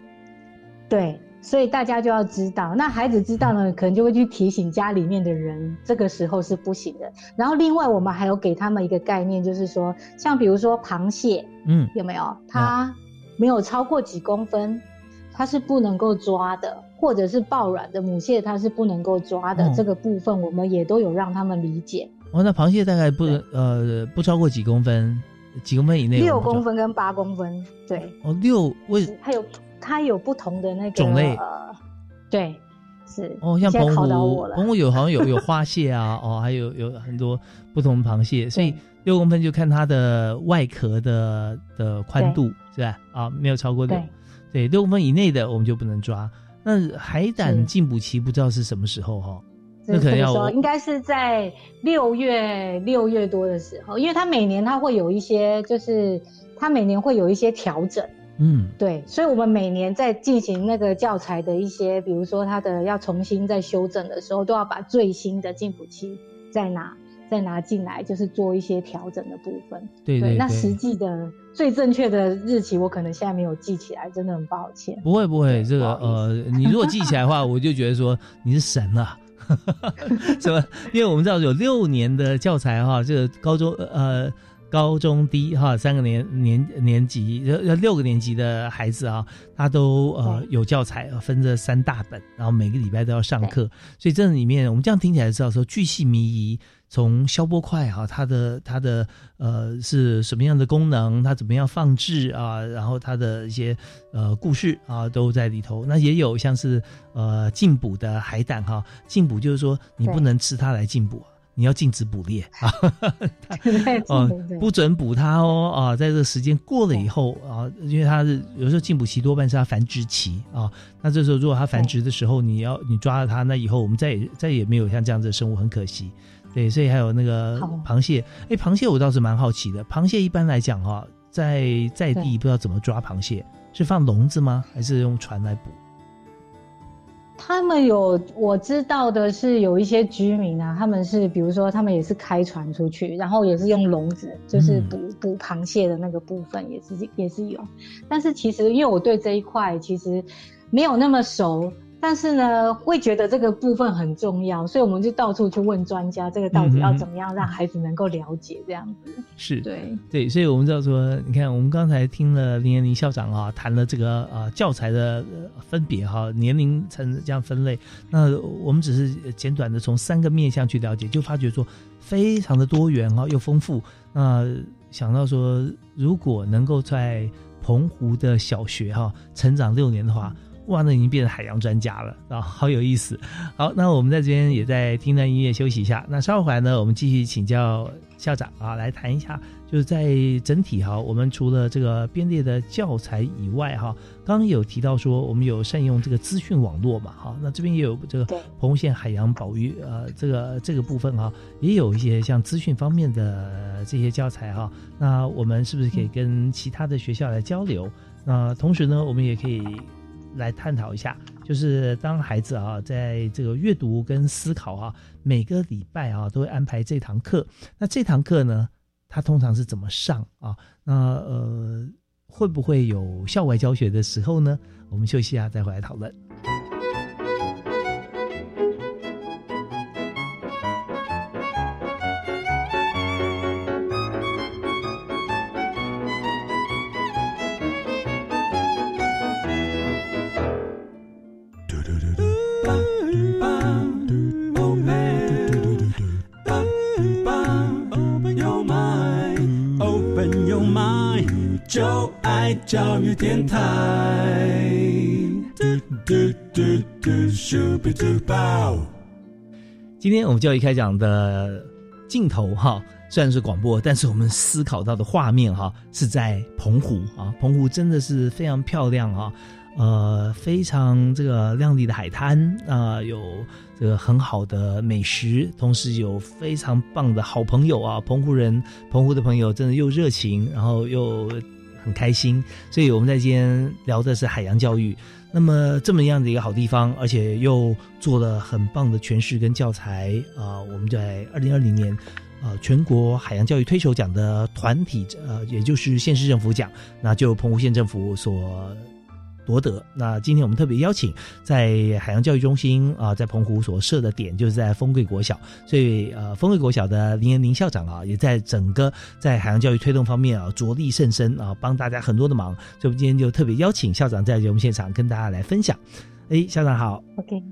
对，所以大家就要知道，那孩子知道呢，可能就会去提醒家里面的人，这个时候是不行的。然后另外我们还有给他们一个概念，就是说，像比如说螃蟹，嗯，有没有？它没有超过几公分，它是不能够抓的，或者是抱卵的母蟹，它是不能够抓的，哦。这个部分我们也都有让他们理解。哦，那螃蟹大概不呃不超过几公分，几公分以内？六公分跟八公分，对。哦，六为还有。它有不同的那个种类，呃、对，是哦，像澎湖，澎湖有好像有有花蟹啊，哦，还有有很多不同的螃蟹，所以六公分就看它的外壳的的宽度，是吧？啊，没有超过六，对，六公分以内的我们就不能抓。那海胆禁捕期不知道是什么时候哈，哦？那可能要应该是在六月六月多的时候，因为它每年它会有一些，就是它每年会有一些调整。嗯，对，所以我们每年在进行那个教材的一些，比如说它的要重新再修正的时候，都要把最新的禁捕期再拿再拿进来，就是做一些调整的部分。对 对, 对, 对，那实际的最正确的日期我可能现在没有记起来，真的很抱歉。不会不会，这个呃，你如果记起来的话，我就觉得说你是神了。什么？因为我们知道有六年的教材哈，这个高中呃。高中低哈三个年年年级，六个年级的孩子啊，他都呃有教材，分着三大本，然后每个礼拜都要上课，所以这里面我们这样听起来知道说巨细靡遗，从消波块哈、啊，它的它的呃是什么样的功能，它怎么样放置啊，然后它的一些呃故事啊都在里头。那也有像是呃进补的海胆哈、啊，进补就是说你不能吃它来进补。你要禁止捕猎啊、呃，不准捕它哦啊、呃！在这个时间过了以后啊、呃，因为它是有时候禁捕期多半是它繁殖期啊、呃，那这时候如果它繁殖的时候，你要你抓了它，那以后我们再也再也没有像这样子的生物，很可惜。对，所以还有那个螃蟹，哎，螃蟹我倒是蛮好奇的。螃蟹一般来讲哈、啊，在在地不知道怎么抓螃蟹，是放笼子吗？还是用船来捕？他们有，我知道的是有一些居民啊，他们是比如说他们也是开船出去，然后也是用笼子，就是捕捕螃蟹的那个部分也是也是有，但是其实因为我对这一块其实没有那么熟，但是呢会觉得这个部分很重要，所以我们就到处去问专家，这个到底要怎么样让孩子能够了解这样子。是，对对，所以我们知道说，你看我们刚才听了林妍妮校长啊谈了这个啊、呃、教材的分别哈、啊，年龄层这样分类，那我们只是简短的从三个面向去了解，就发觉说非常的多元啊又丰富。那、呃、想到说如果能够在澎湖的小学哈、啊、成长六年的话。哇，那已经变成海洋专家了啊，好有意思。好，那我们在这边也在听段音乐休息一下，那稍后回来呢我们继续请教校长啊来谈一下，就是在整体哈、啊、我们除了这个编列的教材以外哈、啊、刚刚有提到说我们有善用这个资讯网络嘛哈、啊、那这边也有这个澎湖县海洋保育呃这个这个部分哈、啊、也有一些像资讯方面的这些教材哈、啊、那我们是不是可以跟其他的学校来交流，那同时呢我们也可以来探讨一下，就是当孩子啊在这个阅读跟思考啊，每个礼拜啊都会安排这堂课，那这堂课呢他通常是怎么上啊，那呃会不会有校外教学的时候呢，我们休息一下再回来讨论。教育电台今天我们教育开讲的镜头哈，虽然是广播，但是我们思考到的画面哈是在澎湖啊，澎湖真的是非常漂亮啊，呃，非常这个亮丽的海滩啊、呃，有这个很好的美食，同时有非常棒的好朋友啊，澎湖人，澎湖的朋友真的又热情，然后又很开心，所以我们在今天聊的是海洋教育。那么这么样的一个好地方，而且又做了很棒的诠释跟教材啊、呃，我们在二零二零年呃全国海洋教育推手奖的团体呃，也就是县市政府奖，那就澎湖县政府所夺得。那今天我们特别邀请在海洋教育中心啊、呃，在澎湖所设的点就是在丰贵国小，所以呃，丰贵国小的林妍妮校长啊，也在整个在海洋教育推动方面啊着力甚深啊，帮大家很多的忙，所以我们今天就特别邀请校长在节目现场跟大家来分享。哎，校长好。 OK，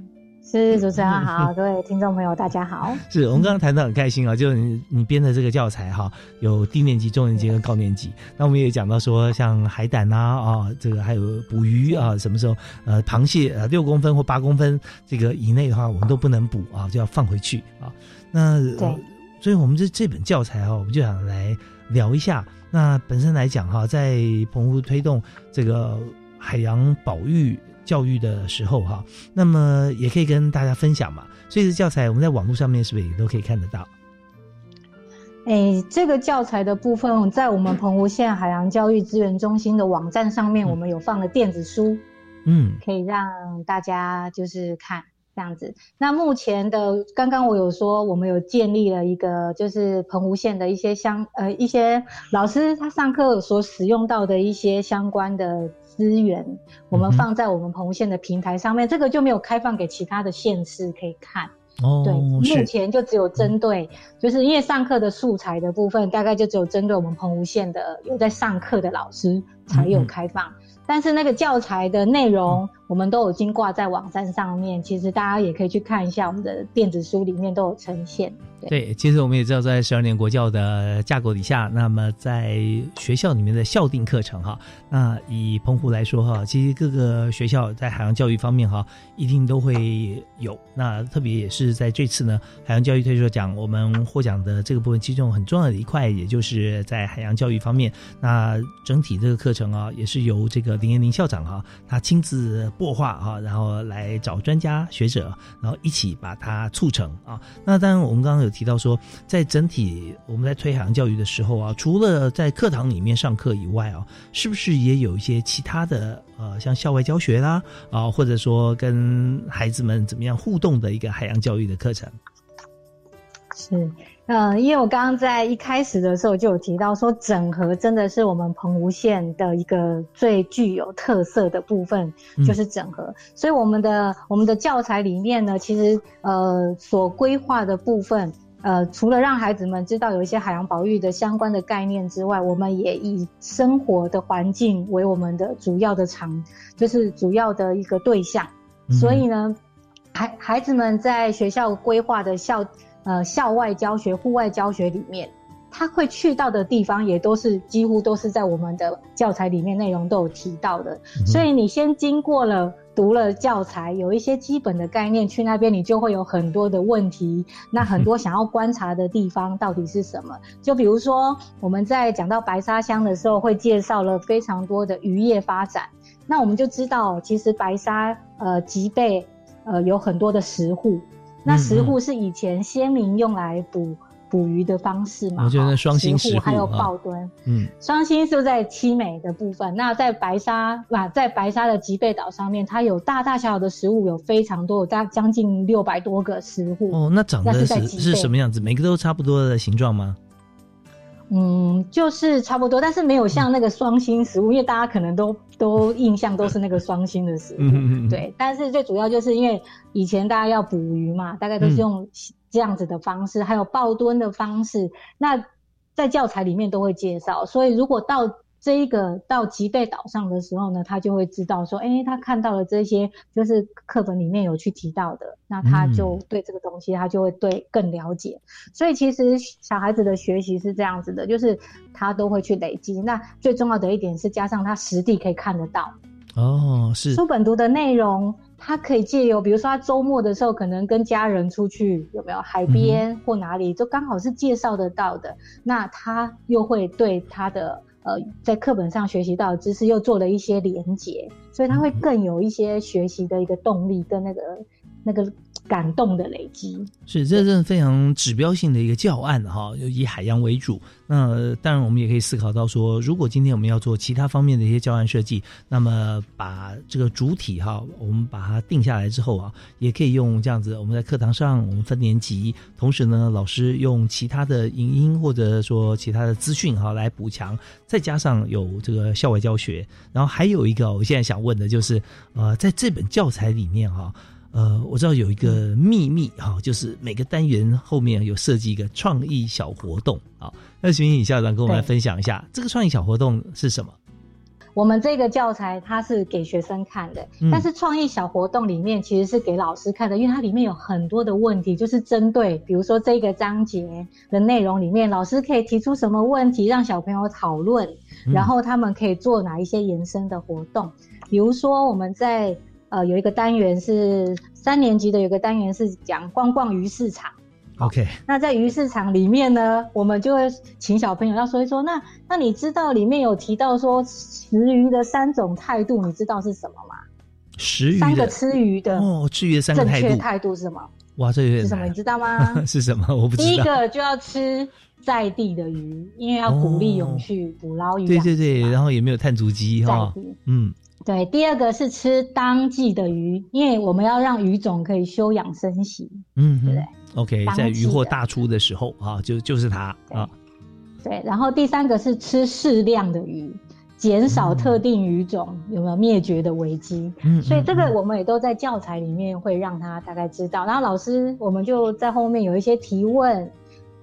是主持人好，各位听众朋友大家好。是我们刚刚谈到很开心啊，就是你你编的这个教材哈、啊，有低年级、中年级跟高年级，那我们也讲到说像海胆啊啊，这个还有捕鱼啊，什么时候呃螃蟹呃六公分或八公分这个以内的话，我们都不能捕啊，就要放回去啊。那对，所以我们这这本教材哈、啊，我们就想来聊一下。那本身来讲哈、啊，在澎湖推动这个海洋保育教育的时候哈，那么也可以跟大家分享嘛，所以这教材我们在网络上面是不是也都可以看得到？欸、这个教材的部分在我们澎湖县海洋教育资源中心的网站上面，我们有放了电子书，嗯，可以让大家就是看。这样子。那目前的，刚刚我有说，我们有建立了一个，就是澎湖县的一些相呃一些老师他上课所使用到的一些相关的资源，我们放在我们澎湖县的平台上面，嗯、这个就没有开放给其他的县市可以看。哦，对，目前就只有针对，就是因为上课的素材的部分，大概就只有针对我们澎湖县的有在上课的老师才有开放。嗯嗯，但是那个教材的内容，我们都已经挂在网站上面，其实大家也可以去看一下，我们的电子书里面都有呈现。 对， 对，其实我们也知道，在十二年国教的架构底下，那么在学校里面的校定课程哈，那以澎湖来说哈，其实各个学校在海洋教育方面哈，一定都会有。那特别也是在这次呢，海洋教育推手奖我们获奖的这个部分，其中很重要的一块，也就是在海洋教育方面，那整体这个课程啊，也是由这个林彦麟校长哈、啊，他亲自擘画啊，然后来找专家学者，然后一起把它促成啊。那当然，我们刚刚有提到说，在整体我们在推海洋教育的时候啊，除了在课堂里面上课以外啊，是不是也有一些其他的呃，像校外教学啦啊、呃，或者说跟孩子们怎么样互动的一个海洋教育的课程？是。嗯，因为我刚刚在一开始的时候就有提到说，整合真的是我们澎湖县的一个最具有特色的部分，嗯、就是整合。所以我们的我们的教材里面呢，其实呃所规划的部分，呃除了让孩子们知道有一些海洋保育的相关的概念之外，我们也以生活的环境为我们的主要的场，就是主要的一个对象。嗯、所以呢，孩孩子们在学校规划的校。呃，校外教学、户外教学里面，他会去到的地方也都是几乎都是在我们的教材里面内容都有提到的。嗯、所以你先经过了读了教材，有一些基本的概念，去那边你就会有很多的问题。那很多想要观察的地方到底是什么？嗯、就比如说我们在讲到白沙乡的时候，会介绍了非常多的渔业发展，那我们就知道其实白沙呃脊背呃有很多的石户。那石户是以前先民用来捕捕鱼的方式嘛？我觉得双心石户还有抱墩，嗯，双心是在七美的部分。那在白沙啊，在白沙的脊背岛上面，它有大大小小的石户，有非常多，有大将近六百多个石户。哦，那长得是是是什么样子？每个都差不多的形状吗？嗯，就是差不多，但是没有像那个双心石户，嗯、因为大家可能都都印象都是那个双心的石户，嗯嗯嗯对。但是最主要就是因为以前大家要捕鱼嘛，大概都是用这样子的方式，嗯、还有抱墩的方式，那在教材里面都会介绍。所以如果到这一个到脊背岛上的时候呢，他就会知道说，哎，他看到了这些，就是课本里面有去提到的，那他就对这个东西，他就会对更了解。所以其实小孩子的学习是这样子的，就是他都会去累积。那最重要的一点是，加上他实地可以看得到。哦，是书本读的内容。他可以借由，比如说他周末的时候，可能跟家人出去，有没有海边或哪里，嗯、就刚好是介绍得到的。那他又会对他的呃在课本上学习到的知识又做了一些连结，所以他会更有一些学习的一个动力跟那个那个感动的累积。是，这是非常指标性的一个教案哈，以海洋为主。那当然我们也可以思考到说，如果今天我们要做其他方面的一些教案设计，那么把这个主体哈，我们把它定下来之后啊，也可以用这样子，我们在课堂上我们分年级，同时呢老师用其他的影音或者说其他的资讯哈来补强，再加上有这个校外教学。然后还有一个我现在想问的就是呃，在这本教材里面哈，呃，我知道有一个秘密哈、哦，就是每个单元后面有设计一个创意小活动啊、哦。那询问校长跟我们来分享一下，这个创意小活动是什么？我们这个教材它是给学生看的，嗯、但是创意小活动里面其实是给老师看的，因为它里面有很多的问题，就是针对比如说这个章节的内容里面，老师可以提出什么问题让小朋友讨论，嗯、然后他们可以做哪一些延伸的活动。比如说我们在呃，有一个单元是三年级的，有一个单元是讲逛逛鱼市场。OK， 那在鱼市场里面呢，我们就会请小朋友要说一说，那那你知道里面有提到说食鱼的三种态度，你知道是什么吗？食鱼的三个吃鱼的哦，吃鱼的三个态度，正确态度是什么？哇，这有点难。是什么？你知道吗？是什么？我不知道。第一个就要吃在地的鱼，因为要鼓励永续捕捞鱼、哦。对对对，然后也没有碳足迹哈。在地，嗯。对，第二个是吃当季的鱼，因为我们要让鱼种可以休养生息。嗯，对不对 ？OK， 在鱼货大出的时候啊，就就是它啊。对，然后第三个是吃适量的鱼，减少特定鱼种、嗯、有没有灭绝的危机。嗯，所以这个我们也都在教材里面会让他大概知道，然后老师我们就在后面有一些提问，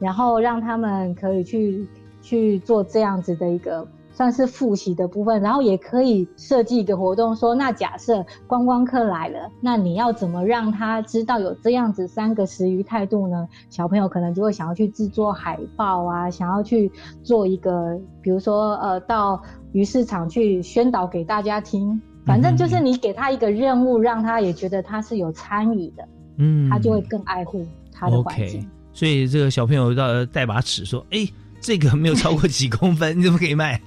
然后让他们可以去去做这样子的一个。算是复习的部分，然后也可以设计一个活动说，那假设观光客来了，那你要怎么让他知道有这样子三个食鱼态度呢？小朋友可能就会想要去制作海报啊，想要去做一个比如说呃，到鱼市场去宣导给大家听，反正就是你给他一个任务，让他也觉得他是有参与的，嗯，他就会更爱护他的环境。 okay, 所以这个小朋友要带把尺说，哎、欸这个没有超过几公分，你怎么可以卖？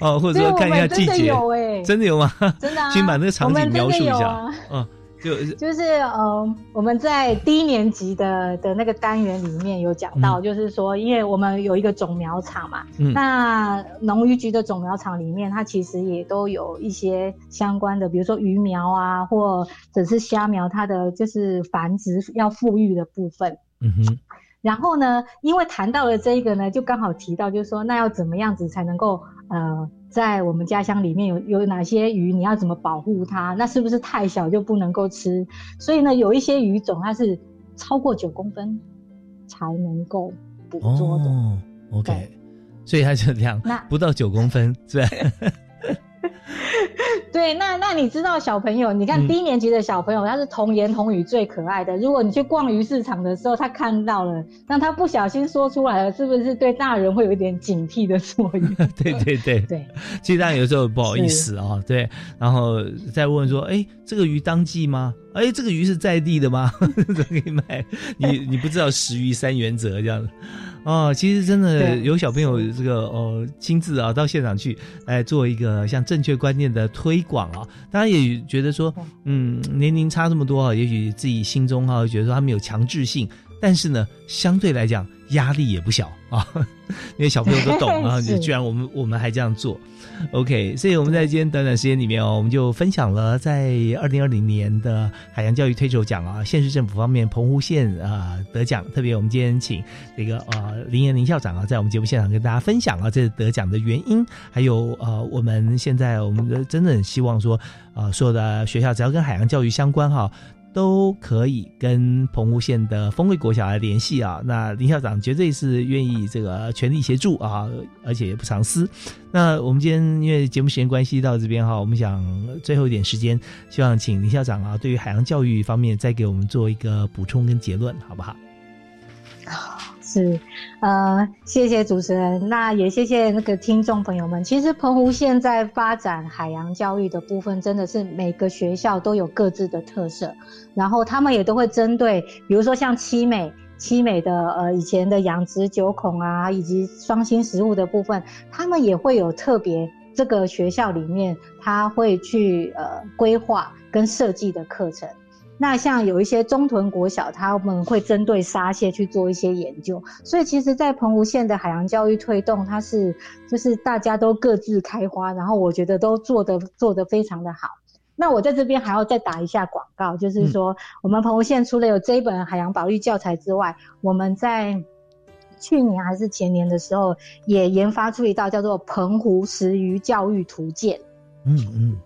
哦，或者说看一下季节，真的有欸，真的有吗？真的啊，请把那个场景描述一下。啊、嗯，就就是呃，我们在低年级的的那个单元里面有讲到，就是说，因为我们有一个种苗场嘛，嗯、那农渔局的种苗场里面，它其实也都有一些相关的，比如说鱼苗啊，或者是虾苗，它的就是繁殖要富裕的部分。嗯哼。然后呢，因为谈到了这一个呢，就刚好提到，就是说，那要怎么样子才能够，呃，在我们家乡里面有有哪些鱼，你要怎么保护它？那是不是太小就不能够吃？所以呢，有一些鱼种它是超过九公分才能够捕捉的。哦 ，OK， 所以它就这样，不到九公分，是吧？对，那那你知道小朋友，你看低年级的小朋友，嗯、他是童言童语最可爱的。如果你去逛鱼市场的时候，他看到了，那他不小心说出来了，是不是对大人会有一点警惕的作用？对对对对，其实大家有时候不好意思啊、哦，对，然后再问说，哎，这个鱼当季吗？哎，这个鱼是在地的吗？怎么可以卖？你你不知道食鱼三原则这样子。哦，其实真的有小朋友这个哦亲自啊到现场去来做一个像正确观念的推广啊，当然也觉得说，嗯，年龄差这么多啊，也许自己心中啊觉得说他们有强制性，但是呢，相对来讲压力也不小啊，因为小朋友都懂啊，居然我们我们还这样做 ，OK， 所以我们在今天短短时间里面哦，我们就分享了在二零二零年的海洋教育推手奖啊，县市政府方面澎湖县啊、呃、得奖，特别我们今天请这个呃林彦麟校长啊，在我们节目现场跟大家分享啊这得奖的原因，还有呃我们现在我们真的很希望说啊、呃、所有的学校只要跟海洋教育相关哈、啊。都可以跟澎湖县的丰贵国小来联系啊，那林校长绝对是愿意这个全力协助啊，而且也不藏私。那我们今天因为节目时间关系到这边哈，我们想最后一点时间，希望请林校长啊，对于海洋教育方面再给我们做一个补充跟结论，好不好？是，呃，谢谢主持人，那也谢谢那个听众朋友们。其实澎湖现在发展海洋教育的部分，真的是每个学校都有各自的特色，然后他们也都会针对，比如说像七美。七美的呃以前的养殖九孔啊，以及双星食物的部分，他们也会有特别这个学校里面，他会去呃规划跟设计的课程。那像有一些中屯国小，他们会针对沙蟹去做一些研究，所以其实在澎湖县的海洋教育推动，它是就是大家都各自开花，然后我觉得都做得做得非常的好。那我在这边还要再打一下广告，就是说、嗯、我们澎湖县除了有这一本海洋保育教材之外，我们在去年还是前年的时候，也研发出一道叫做澎湖食鱼教育图鉴。嗯嗯。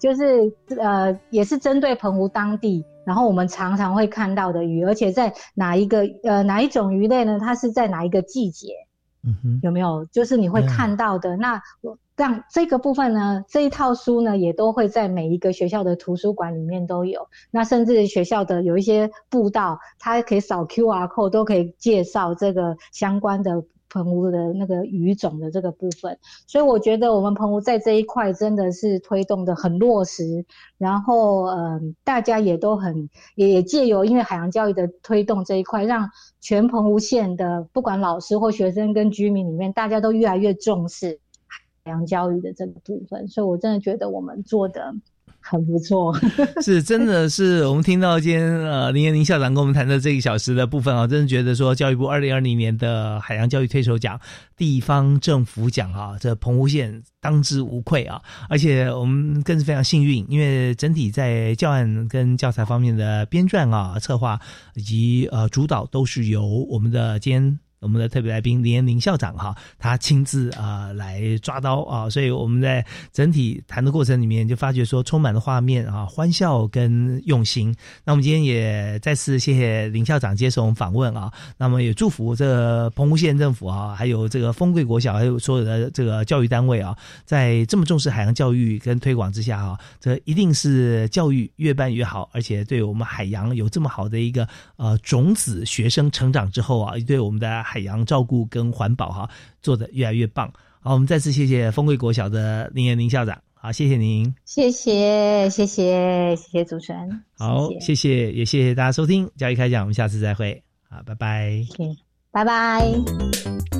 就是呃，也是针对澎湖当地，然后我们常常会看到的鱼，而且在哪一个呃哪一种鱼类呢？它是在哪一个季节？嗯哼，有没有？就是你会看到的。嗯、那让这个部分呢，这一套书呢，也都会在每一个学校的图书馆里面都有。那甚至学校的有一些步道，它可以扫 Q R code 都可以介绍这个相关的。澎湖的那个鱼种的这个部分，所以我觉得我们澎湖在这一块真的是推动的很落实，然后呃大家也都很也借由因为海洋教育的推动这一块，让全澎湖县的不管老师或学生跟居民里面，大家都越来越重视海洋教育的这个部分，所以我真的觉得我们做的很不错。是，真的是我们听到今天呃林彦麟校长跟我们谈的这一小时的部分啊，真的觉得说教育部二零二零年的海洋教育推手奖地方政府奖啊，这澎湖县当之无愧啊，而且我们更是非常幸运，因为整体在教案跟教材方面的编撰啊、策划以及呃主导都是由我们的今天我们的特别来宾林彦麟校长哈，他亲自啊、呃、来抓刀啊，所以我们在整体谈的过程里面就发觉说充满了画面啊、欢笑跟用心。那我们今天也再次谢谢林校长接受我们访问啊，那么也祝福这个澎湖县政府啊，还有这个丰贵国小，还有所有的这个教育单位啊，在这么重视海洋教育跟推广之下啊，这一定是教育越办越好，而且对我们海洋有这么好的一个呃种子学生成长之后啊，对我们的海洋照顾跟环保哈、啊、做得越来越棒。好，我们再次谢谢丰贵国小的林彦麟校长。好，谢谢您。谢谢谢谢谢谢主持人。好，谢谢，也谢谢大家收听教育开讲，我们下次再会。好，拜拜。Okay, 拜拜。